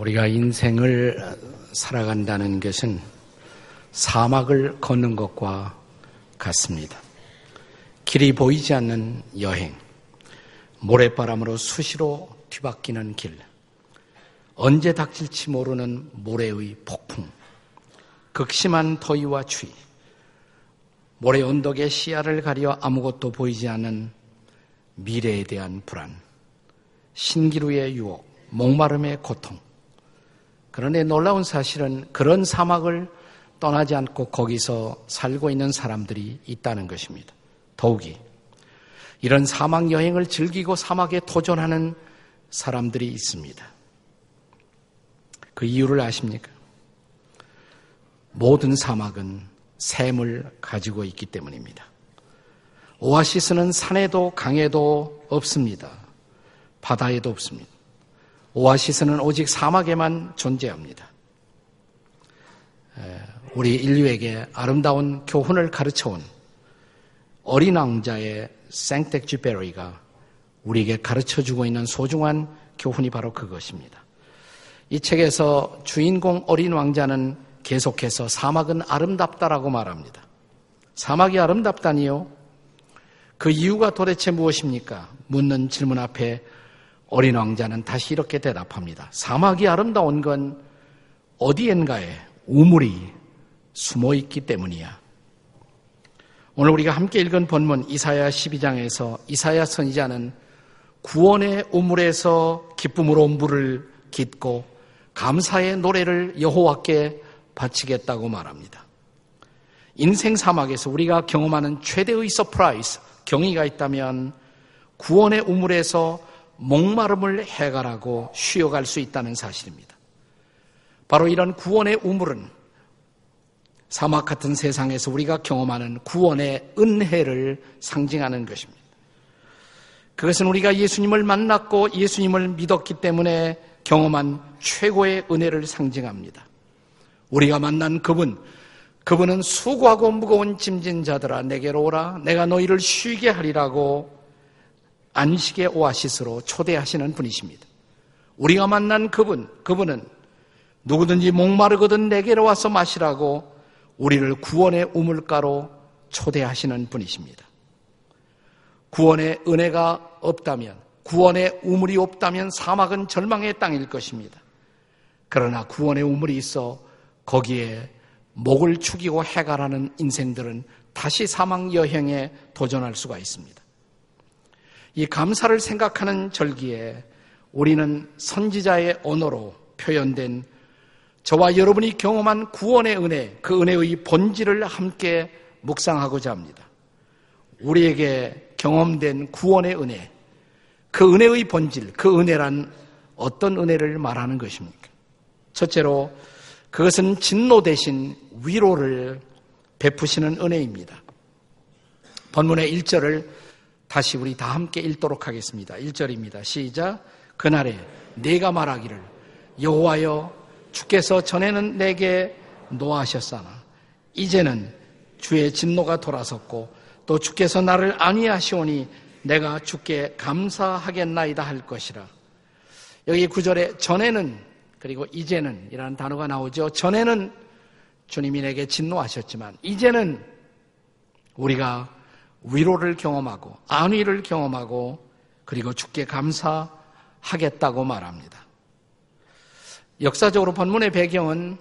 우리가 인생을 살아간다는 것은 사막을 걷는 것과 같습니다. 길이 보이지 않는 여행, 모래바람으로 수시로 뒤바뀌는 길, 언제 닥칠지 모르는 모래의 폭풍, 극심한 더위와 추위, 모래 언덕에 시야를 가려 아무것도 보이지 않는 미래에 대한 불안, 신기루의 유혹, 목마름의 고통. 그런데 놀라운 사실은 그런 사막을 떠나지 않고 거기서 살고 있는 사람들이 있다는 것입니다. 더욱이 이런 사막 여행을 즐기고 사막에 도전하는 사람들이 있습니다. 그 이유를 아십니까? 모든 사막은 샘을 가지고 있기 때문입니다. 오아시스는 산에도 강에도 없습니다. 바다에도 없습니다. 오아시스는 오직 사막에만 존재합니다. 우리 인류에게 아름다운 교훈을 가르쳐온 어린 왕자의 생텍쥐페리가 우리에게 가르쳐주고 있는 소중한 교훈이 바로 그것입니다. 이 책에서 주인공 어린 왕자는 계속해서 사막은 아름답다라고 말합니다. 사막이 아름답다니요? 그 이유가 도대체 무엇입니까? 묻는 질문 앞에 어린 왕자는 다시 이렇게 대답합니다. 사막이 아름다운 건 어디엔가에 우물이 숨어 있기 때문이야. 오늘 우리가 함께 읽은 본문 이사야 12장에서 이사야 선지자는 구원의 우물에서 기쁨으로 물을 깃고 감사의 노래를 여호와께 바치겠다고 말합니다. 인생 사막에서 우리가 경험하는 최대의 서프라이즈, 경이가 있다면 구원의 우물에서 목마름을 해결하고 쉬어갈 수 있다는 사실입니다. 바로 이런 구원의 우물은 사막 같은 세상에서 우리가 경험하는 구원의 은혜를 상징하는 것입니다. 그것은 우리가 예수님을 만났고 예수님을 믿었기 때문에 경험한 최고의 은혜를 상징합니다. 우리가 만난 그분은 수고하고 무거운 짐진 자들아 내게로 오라 내가 너희를 쉬게 하리라고 안식의 오아시스로 초대하시는 분이십니다. 우리가 만난 그분은 누구든지 목마르거든 내게로 와서 마시라고 우리를 구원의 우물가로 초대하시는 분이십니다. 구원의 은혜가 없다면, 구원의 우물이 없다면 사막은 절망의 땅일 것입니다. 그러나 구원의 우물이 있어 거기에 목을 축이고 해갈하는 인생들은 다시 사막 여행에 도전할 수가 있습니다. 이 감사를 생각하는 절기에 우리는 선지자의 언어로 표현된 저와 여러분이 경험한 구원의 은혜, 그 은혜의 본질을 함께 묵상하고자 합니다. 우리에게 경험된 구원의 은혜, 그 은혜의 본질, 그 은혜란 어떤 은혜를 말하는 것입니까? 첫째로 그것은 진노 대신 위로를 베푸시는 은혜입니다. 본문의 1절을 다시 우리 다 함께 읽도록 하겠습니다. 1절입니다. 시작. 그날에 내가 말하기를 여호와여 주께서 전에는 내게 노하셨사나 이제는 주의 진노가 돌아섰고 또 주께서 나를 안위하시오니 내가 주께 감사하겠나이다 할 것이라. 여기 9절에 전에는 그리고 이제는 이라는 단어가 나오죠. 전에는 주님이 내게 진노하셨지만 이제는 우리가 위로를 경험하고 안위를 경험하고 그리고 주께 감사하겠다고 말합니다. 역사적으로 본문의 배경은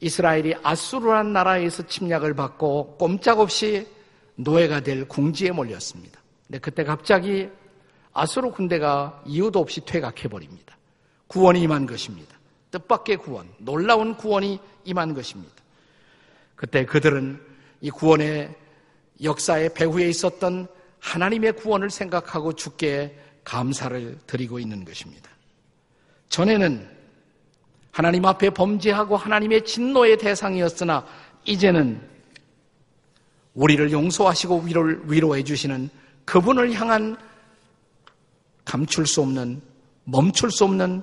이스라엘이 아수르라는 나라에서 침략을 받고 꼼짝없이 노예가 될 궁지에 몰렸습니다. 근데 그때 갑자기 아수르 군대가 이유도 없이 퇴각해버립니다. 구원이 임한 것입니다. 뜻밖의 구원, 놀라운 구원이 임한 것입니다. 그때 그들은 이 구원의 역사의 배후에 있었던 하나님의 구원을 생각하고 주께 감사를 드리고 있는 것입니다. 전에는 하나님 앞에 범죄하고 하나님의 진노의 대상이었으나 이제는 우리를 용서하시고 위로해 주시는 그분을 향한 감출 수 없는, 멈출 수 없는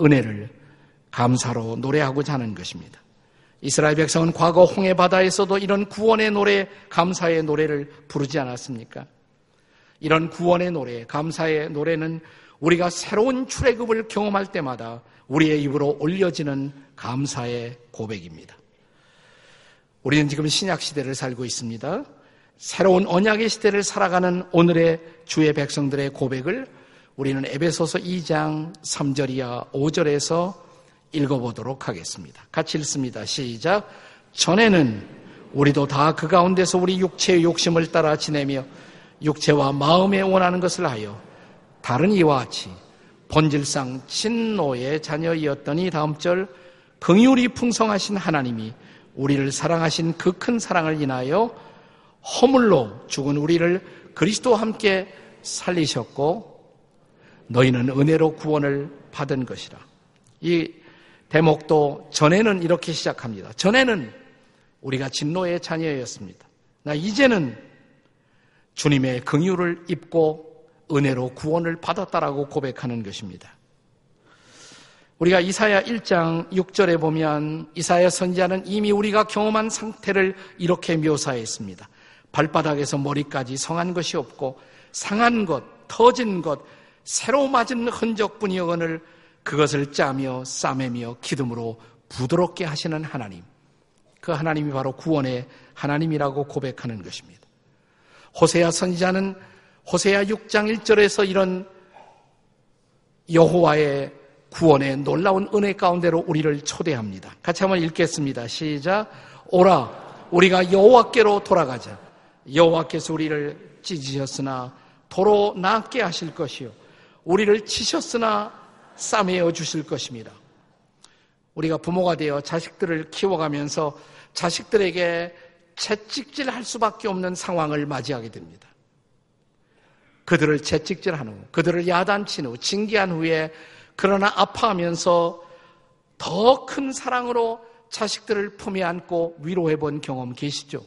은혜를 감사로 노래하고자 하는 것입니다. 이스라엘 백성은 과거 홍해 바다에서도 이런 구원의 노래, 감사의 노래를 부르지 않았습니까? 이런 구원의 노래, 감사의 노래는 우리가 새로운 출애굽을 경험할 때마다 우리의 입으로 올려지는 감사의 고백입니다. 우리는 지금 신약 시대를 살고 있습니다. 새로운 언약의 시대를 살아가는 오늘의 주의 백성들의 고백을 우리는 에베소서 2장 3절 이하 5절에서 읽어보도록 하겠습니다. 같이 읽습니다. 시작. 전에는 우리도 다 그 가운데서 우리 육체의 욕심을 따라 지내며 육체와 마음에 원하는 것을 하여 다른 이와 같이 본질상 친노의 자녀이었더니, 다음 절, 긍휼이 풍성하신 하나님이 우리를 사랑하신 그 큰 사랑을 인하여 허물로 죽은 우리를 그리스도와 함께 살리셨고 너희는 은혜로 구원을 받은 것이라. 이 대목도 전에는 이렇게 시작합니다. 전에는 우리가 진노의 자녀였습니다. 나 이제는 주님의 긍휼을 입고 은혜로 구원을 받았다라고 고백하는 것입니다. 우리가 이사야 1장 6절에 보면 이사야 선지자는 이미 우리가 경험한 상태를 이렇게 묘사했습니다. 발바닥에서 머리까지 성한 것이 없고 상한 것, 터진 것, 새로 맞은 흔적뿐이여건을 그것을 짜며 싸매며 기듬으로 부드럽게 하시는 하나님, 그 하나님이 바로 구원의 하나님이라고 고백하는 것입니다. 호세아 선지자는 호세아 6장 1절에서 이런 여호와의 구원의 놀라운 은혜 가운데로 우리를 초대합니다. 같이 한번 읽겠습니다. 시작. 오라, 우리가 여호와께로 돌아가자. 여호와께서 우리를 찢으셨으나 도로 낫게 하실 것이요, 우리를 치셨으나 싸매어 주실 것입니다. 우리가 부모가 되어 자식들을 키워가면서 자식들에게 채찍질할 수밖에 없는 상황을 맞이하게 됩니다. 그들을 채찍질한 후, 그들을 야단친 후, 징계한 후에, 그러나 아파하면서 더 큰 사랑으로 자식들을 품에 안고 위로해본 경험 계시죠?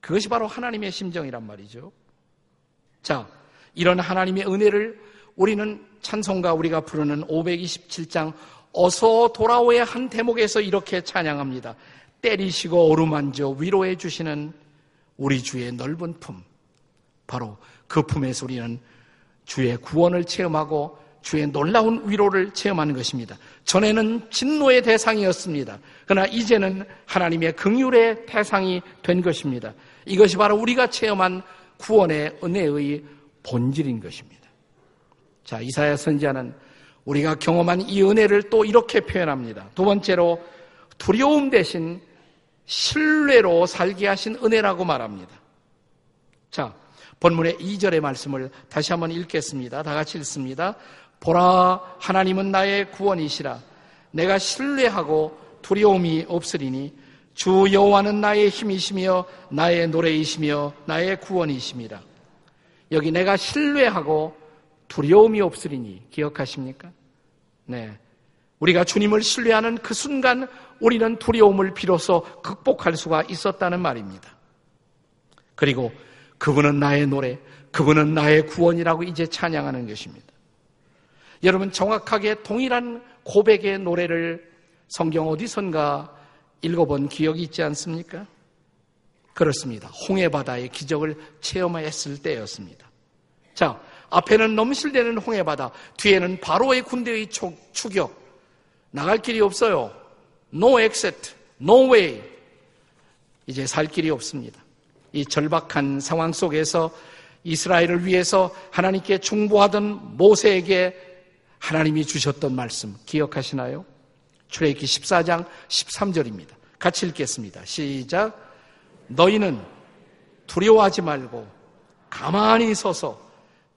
그것이 바로 하나님의 심정이란 말이죠. 자, 이런 하나님의 은혜를 우리는 찬송가 우리가 부르는 527장 어서 돌아오의 한 대목에서 이렇게 찬양합니다. 때리시고 어루만져 위로해 주시는 우리 주의 넓은 품, 바로 그 품에서 우리는 주의 구원을 체험하고 주의 놀라운 위로를 체험하는 것입니다. 전에는 진노의 대상이었습니다. 그러나 이제는 하나님의 긍휼의 대상이 된 것입니다. 이것이 바로 우리가 체험한 구원의 은혜의 본질인 것입니다. 자, 이사야 선지자는 우리가 경험한 이 은혜를 또 이렇게 표현합니다. 두 번째로 두려움 대신 신뢰로 살게 하신 은혜라고 말합니다. 자, 본문의 2절의 말씀을 다시 한번 읽겠습니다. 다 같이 읽습니다. 보라, 하나님은 나의 구원이시라. 내가 신뢰하고 두려움이 없으리니 주 여호와는 나의 힘이시며 나의 노래이시며 나의 구원이심이라. 여기 내가 신뢰하고 두려움이 없으리니, 기억하십니까? 네, 우리가 주님을 신뢰하는 그 순간 우리는 두려움을 비로소 극복할 수가 있었다는 말입니다. 그리고 그분은 나의 노래, 그분은 나의 구원이라고 이제 찬양하는 것입니다. 여러분, 정확하게 동일한 고백의 노래를 성경 어디선가 읽어본 기억이 있지 않습니까? 그렇습니다. 홍해바다의 기적을 체험했을 때였습니다. 자, 앞에는 넘실대는 홍해바다, 뒤에는 바로의 군대의 추격, 나갈 길이 없어요. No exit, no way. 이제 살 길이 없습니다. 이 절박한 상황 속에서 이스라엘을 위해서 하나님께 중보하던 모세에게 하나님이 주셨던 말씀 기억하시나요? 출애굽기 14장 13절입니다. 같이 읽겠습니다. 시작. 너희는 두려워하지 말고 가만히 서서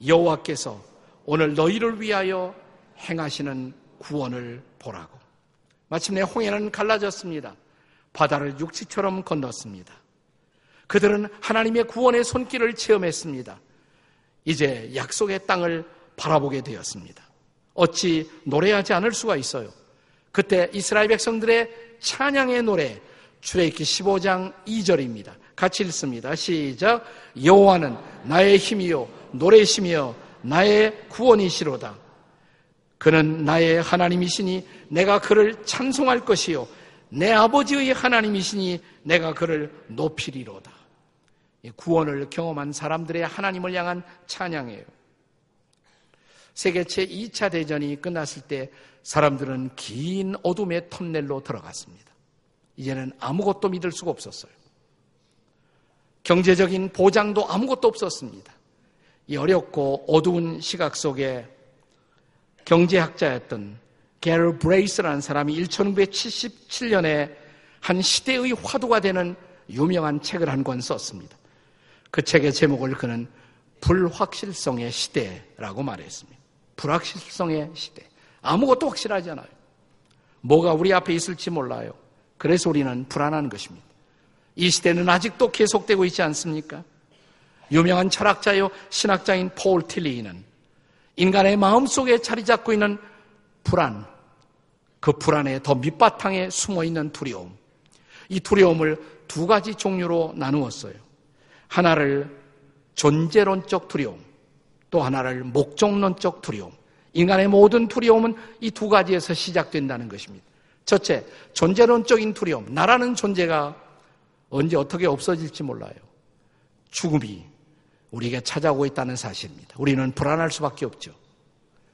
여호와께서 오늘 너희를 위하여 행하시는 구원을 보라고. 마침내 홍해는 갈라졌습니다. 바다를 육지처럼 건넜습니다. 그들은 하나님의 구원의 손길을 체험했습니다. 이제 약속의 땅을 바라보게 되었습니다. 어찌 노래하지 않을 수가 있어요. 그때 이스라엘 백성들의 찬양의 노래, 출애굽기 15장 2절입니다. 같이 읽습니다. 시작. 여호와는 나의 힘이요 노래시며 나의 구원이시로다. 그는 나의 하나님이시니 내가 그를 찬송할 것이요 내 아버지의 하나님이시니 내가 그를 높이리로다. 구원을 경험한 사람들의 하나님을 향한 찬양이에요. 세계 제2차 대전이 끝났을 때 사람들은 긴 어둠의 터널로 들어갔습니다. 이제는 아무것도 믿을 수가 없었어요. 경제적인 보장도 아무것도 없었습니다. 이 어렵고 어두운 시각 속에 경제학자였던 게럴 브레이스라는 사람이 1977년에 한 시대의 화두가 되는 유명한 책을 한 권 썼습니다. 그 책의 제목을 그는 불확실성의 시대라고 말했습니다. 불확실성의 시대. 아무것도 확실하지 않아요. 뭐가 우리 앞에 있을지 몰라요. 그래서 우리는 불안한 것입니다. 이 시대는 아직도 계속되고 있지 않습니까? 유명한 철학자요 신학자인 폴 틸리는 인간의 마음속에 자리 잡고 있는 불안, 그 불안의 더 밑바탕에 숨어있는 두려움, 이 두려움을 두 가지 종류로 나누었어요. 하나를 존재론적 두려움, 또 하나를 목적론적 두려움. 인간의 모든 두려움은 이 두 가지에서 시작된다는 것입니다. 첫째, 존재론적인 두려움. 나라는 존재가 언제 어떻게 없어질지 몰라요. 죽음이 우리에게 찾아오고 있다는 사실입니다. 우리는 불안할 수밖에 없죠.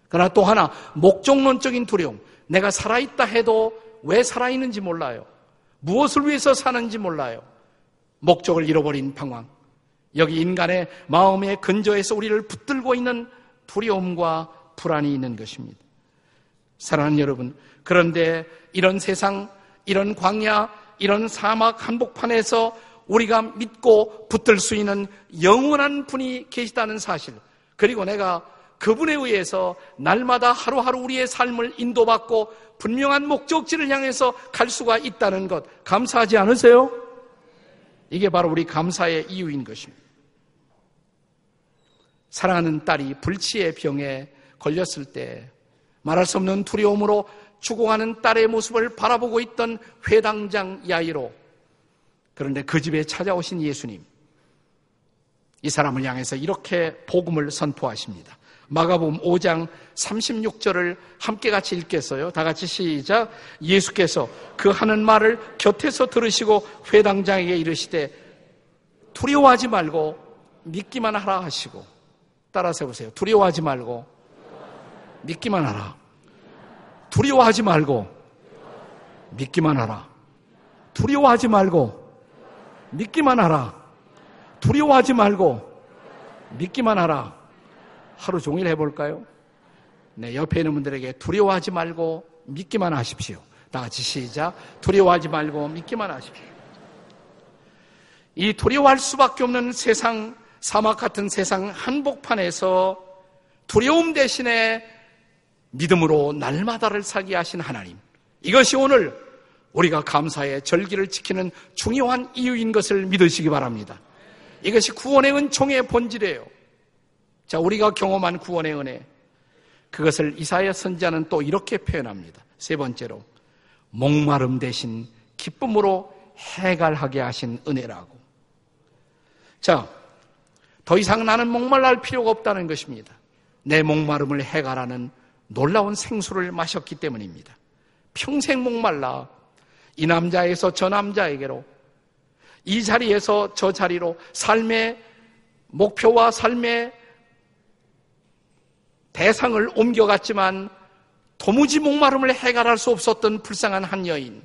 그러나 또 하나, 목적론적인 두려움. 내가 살아있다 해도 왜 살아있는지 몰라요. 무엇을 위해서 사는지 몰라요. 목적을 잃어버린 방황. 여기 인간의 마음의 근저에서 우리를 붙들고 있는 두려움과 불안이 있는 것입니다. 사랑하는 여러분, 그런데 이런 세상, 이런 광야, 이런 사막 한복판에서 우리가 믿고 붙들 수 있는 영원한 분이 계시다는 사실, 그리고 내가 그분에 의해서 날마다 하루하루 우리의 삶을 인도받고 분명한 목적지를 향해서 갈 수가 있다는 것, 감사하지 않으세요? 이게 바로 우리 감사의 이유인 것입니다. 사랑하는 딸이 불치의 병에 걸렸을 때 말할 수 없는 두려움으로 죽어가는 딸의 모습을 바라보고 있던 회당장 야이로, 그런데 그 집에 찾아오신 예수님, 이 사람을 향해서 이렇게 복음을 선포하십니다. 마가복음 5장 36절을 함께 같이 읽겠어요. 다 같이 시작. 예수께서 그 하는 말을 곁에서 들으시고 회당장에게 이르시되 두려워하지 말고 믿기만 하라 하시고. 따라서 해보세요. 두려워하지 말고 믿기만 하라. 두려워하지 말고 믿기만 하라. 두려워하지 말고 믿기만 하라. 두려워하지 말고 믿기만 하라. 하루 종일 해볼까요? 네, 옆에 있는 분들에게 두려워하지 말고 믿기만 하십시오. 다 같이 시작. 두려워하지 말고 믿기만 하십시오. 이 두려워할 수밖에 없는 세상, 사막 같은 세상 한복판에서 두려움 대신에 믿음으로 날마다를 살게 하신 하나님, 이것이 오늘 우리가 감사의 절기를 지키는 중요한 이유인 것을 믿으시기 바랍니다. 이것이 구원의 은총의 본질이에요. 자, 우리가 경험한 구원의 은혜, 그것을 이사야 선지자는 또 이렇게 표현합니다. 세 번째로, 목마름 대신 기쁨으로 해갈하게 하신 은혜라고. 자, 더 이상 나는 목말라 할 필요가 없다는 것입니다. 내 목마름을 해갈하는 놀라운 생수를 마셨기 때문입니다. 평생 목말라 이 남자에서 저 남자에게로, 이 자리에서 저 자리로, 삶의 목표와 삶의 대상을 옮겨갔지만 도무지 목마름을 해결할 수 없었던 불쌍한 한 여인.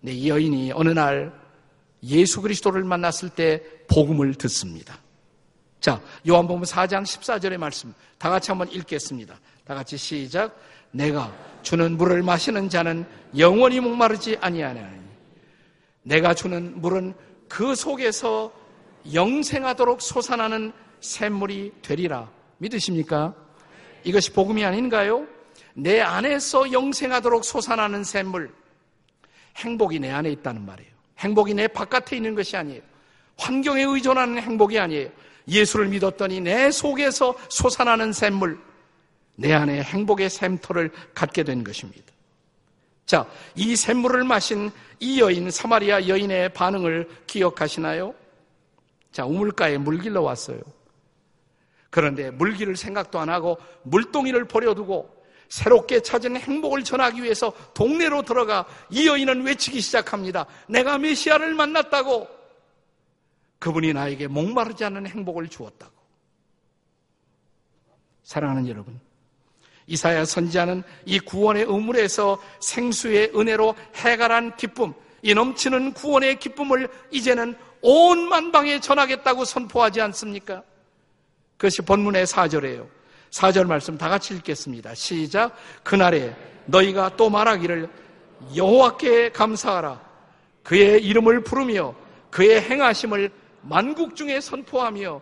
네, 이 여인이 어느 날 예수 그리스도를 만났을 때 복음을 듣습니다. 자, 요한복음 4장 14절의 말씀 다 같이 한번 읽겠습니다. 다 같이 시작. 내가 주는 물을 마시는 자는 영원히 목마르지 아니하나니 내가 주는 물은 그 속에서 영생하도록 솟아나는 샘물이 되리라. 믿으십니까? 이것이 복음이 아닌가요? 내 안에서 영생하도록 솟아나는 샘물. 행복이 내 안에 있다는 말이에요. 행복이 내 바깥에 있는 것이 아니에요. 환경에 의존하는 행복이 아니에요. 예수를 믿었더니 내 속에서 솟아나는 샘물, 내 안에 행복의 샘터를 갖게 된 것입니다. 자, 이 샘물을 마신 이 여인, 사마리아 여인의 반응을 기억하시나요? 자, 우물가에 물 길러 왔어요. 그런데 물기를 생각도 안 하고 물동이를 버려두고 새롭게 찾은 행복을 전하기 위해서 동네로 들어가 이 여인은 외치기 시작합니다. 내가 메시아를 만났다고. 그분이 나에게 목마르지 않는 행복을 주었다고. 사랑하는 여러분, 이사야 선지자는 이 구원의 의무에서 생수의 은혜로 해갈한 기쁨, 이 넘치는 구원의 기쁨을 이제는 온 만방에 전하겠다고 선포하지 않습니까? 그것이 본문의 4절이에요. 4절 말씀 다 같이 읽겠습니다. 시작. 그날에 너희가 또 말하기를 여호와께 감사하라. 그의 이름을 부르며 그의 행하심을 만국 중에 선포하며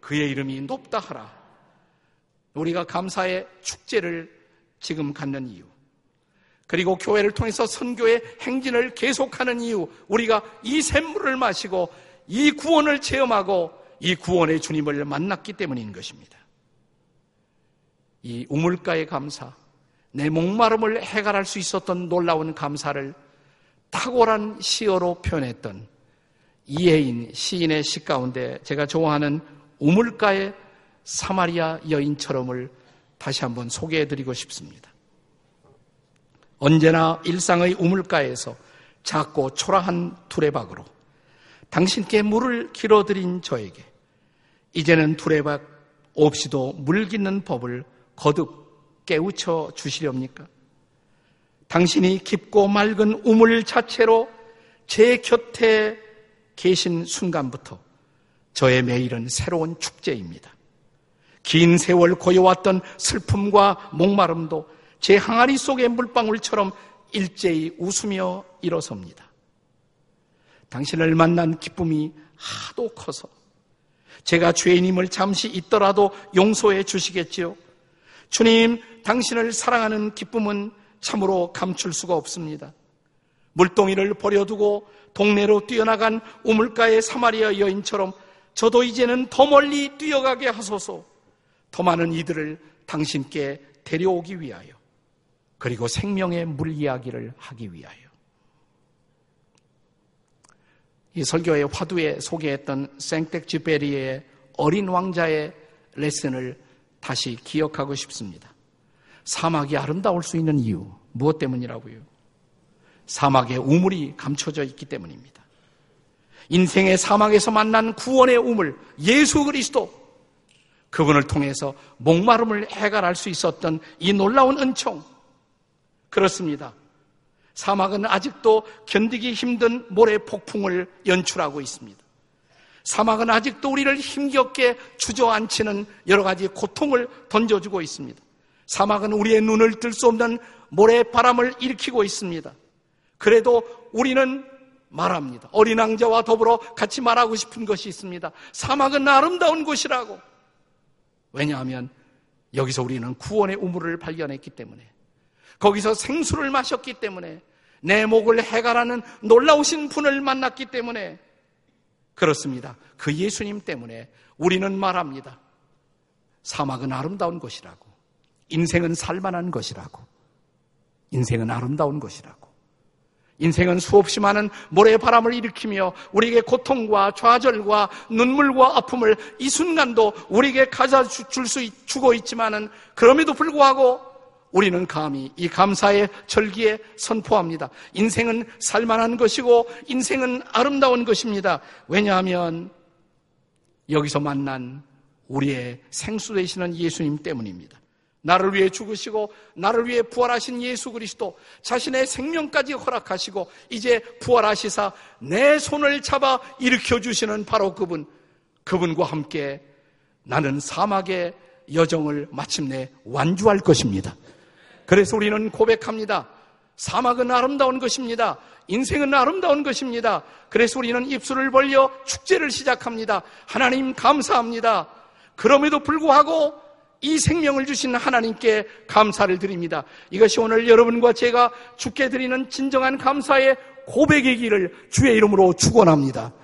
그의 이름이 높다 하라. 우리가 감사의 축제를 지금 갖는 이유, 그리고 교회를 통해서 선교의 행진을 계속하는 이유, 우리가 이 샘물을 마시고 이 구원을 체험하고 이 구원의 주님을 만났기 때문인 것입니다. 이 우물가의 감사, 내 목마름을 해결할 수 있었던 놀라운 감사를 탁월한 시어로 표현했던 이해인 시인의 시 가운데 제가 좋아하는 우물가의 사마리아 여인처럼을 다시 한번 소개해드리고 싶습니다. 언제나 일상의 우물가에서 작고 초라한 두레박으로 당신께 물을 길어드린 저에게 이제는 두레박 없이도 물 깃는 법을 거듭 깨우쳐 주시렵니까? 당신이 깊고 맑은 우물 자체로 제 곁에 계신 순간부터 저의 매일은 새로운 축제입니다. 긴 세월 고여왔던 슬픔과 목마름도 제 항아리 속의 물방울처럼 일제히 웃으며 일어섭니다. 당신을 만난 기쁨이 하도 커서 제가 죄인임을 잠시 잊더라도 용서해 주시겠지요? 주님, 당신을 사랑하는 기쁨은 참으로 감출 수가 없습니다. 물동이를 버려두고 동네로 뛰어나간 우물가의 사마리아 여인처럼 저도 이제는 더 멀리 뛰어가게 하소서. 더 많은 이들을 당신께 데려오기 위하여, 그리고 생명의 물 이야기를 하기 위하여. 이 설교의 화두에 소개했던 생텍쥐페리의 어린 왕자의 레슨을 다시 기억하고 싶습니다. 사막이 아름다울 수 있는 이유, 무엇 때문이라고요? 사막의 우물이 감춰져 있기 때문입니다. 인생의 사막에서 만난 구원의 우물, 예수 그리스도, 그분을 통해서 목마름을 해결할 수 있었던 이 놀라운 은총. 그렇습니다. 사막은 아직도 견디기 힘든 모래 폭풍을 연출하고 있습니다. 사막은 아직도 우리를 힘겹게 주저앉히는 여러 가지 고통을 던져주고 있습니다. 사막은 우리의 눈을 뜰 수 없는 모래바람을 일으키고 있습니다. 그래도 우리는 말합니다. 어린 왕자와 더불어 같이 말하고 싶은 것이 있습니다. 사막은 아름다운 곳이라고. 왜냐하면 여기서 우리는 구원의 우물을 발견했기 때문에, 거기서 생수를 마셨기 때문에, 내 목을 해결하는 놀라우신 분을 만났기 때문에, 그렇습니다. 그 예수님 때문에 우리는 말합니다. 사막은 아름다운 곳이라고. 인생은 살만한 것이라고. 인생은 아름다운 것이라고. 인생은 수없이 많은 모래바람을 일으키며 우리에게 고통과 좌절과 눈물과 아픔을 이 순간도 우리에게 주고 있지만은, 그럼에도 불구하고 우리는 감히 이 감사의 절기에 선포합니다. 인생은 살만한 것이고 인생은 아름다운 것입니다. 왜냐하면 여기서 만난 우리의 생수 되시는 예수님 때문입니다. 나를 위해 죽으시고 나를 위해 부활하신 예수 그리스도, 자신의 생명까지 허락하시고 이제 부활하시사 내 손을 잡아 일으켜주시는 바로 그분, 그분과 함께 나는 사막의 여정을 마침내 완주할 것입니다. 그래서 우리는 고백합니다. 사막은 아름다운 것입니다. 인생은 아름다운 것입니다. 그래서 우리는 입술을 벌려 축제를 시작합니다. 하나님 감사합니다. 그럼에도 불구하고 이 생명을 주신 하나님께 감사를 드립니다. 이것이 오늘 여러분과 제가 주께 드리는 진정한 감사의 고백이기를 주의 이름으로 축원합니다.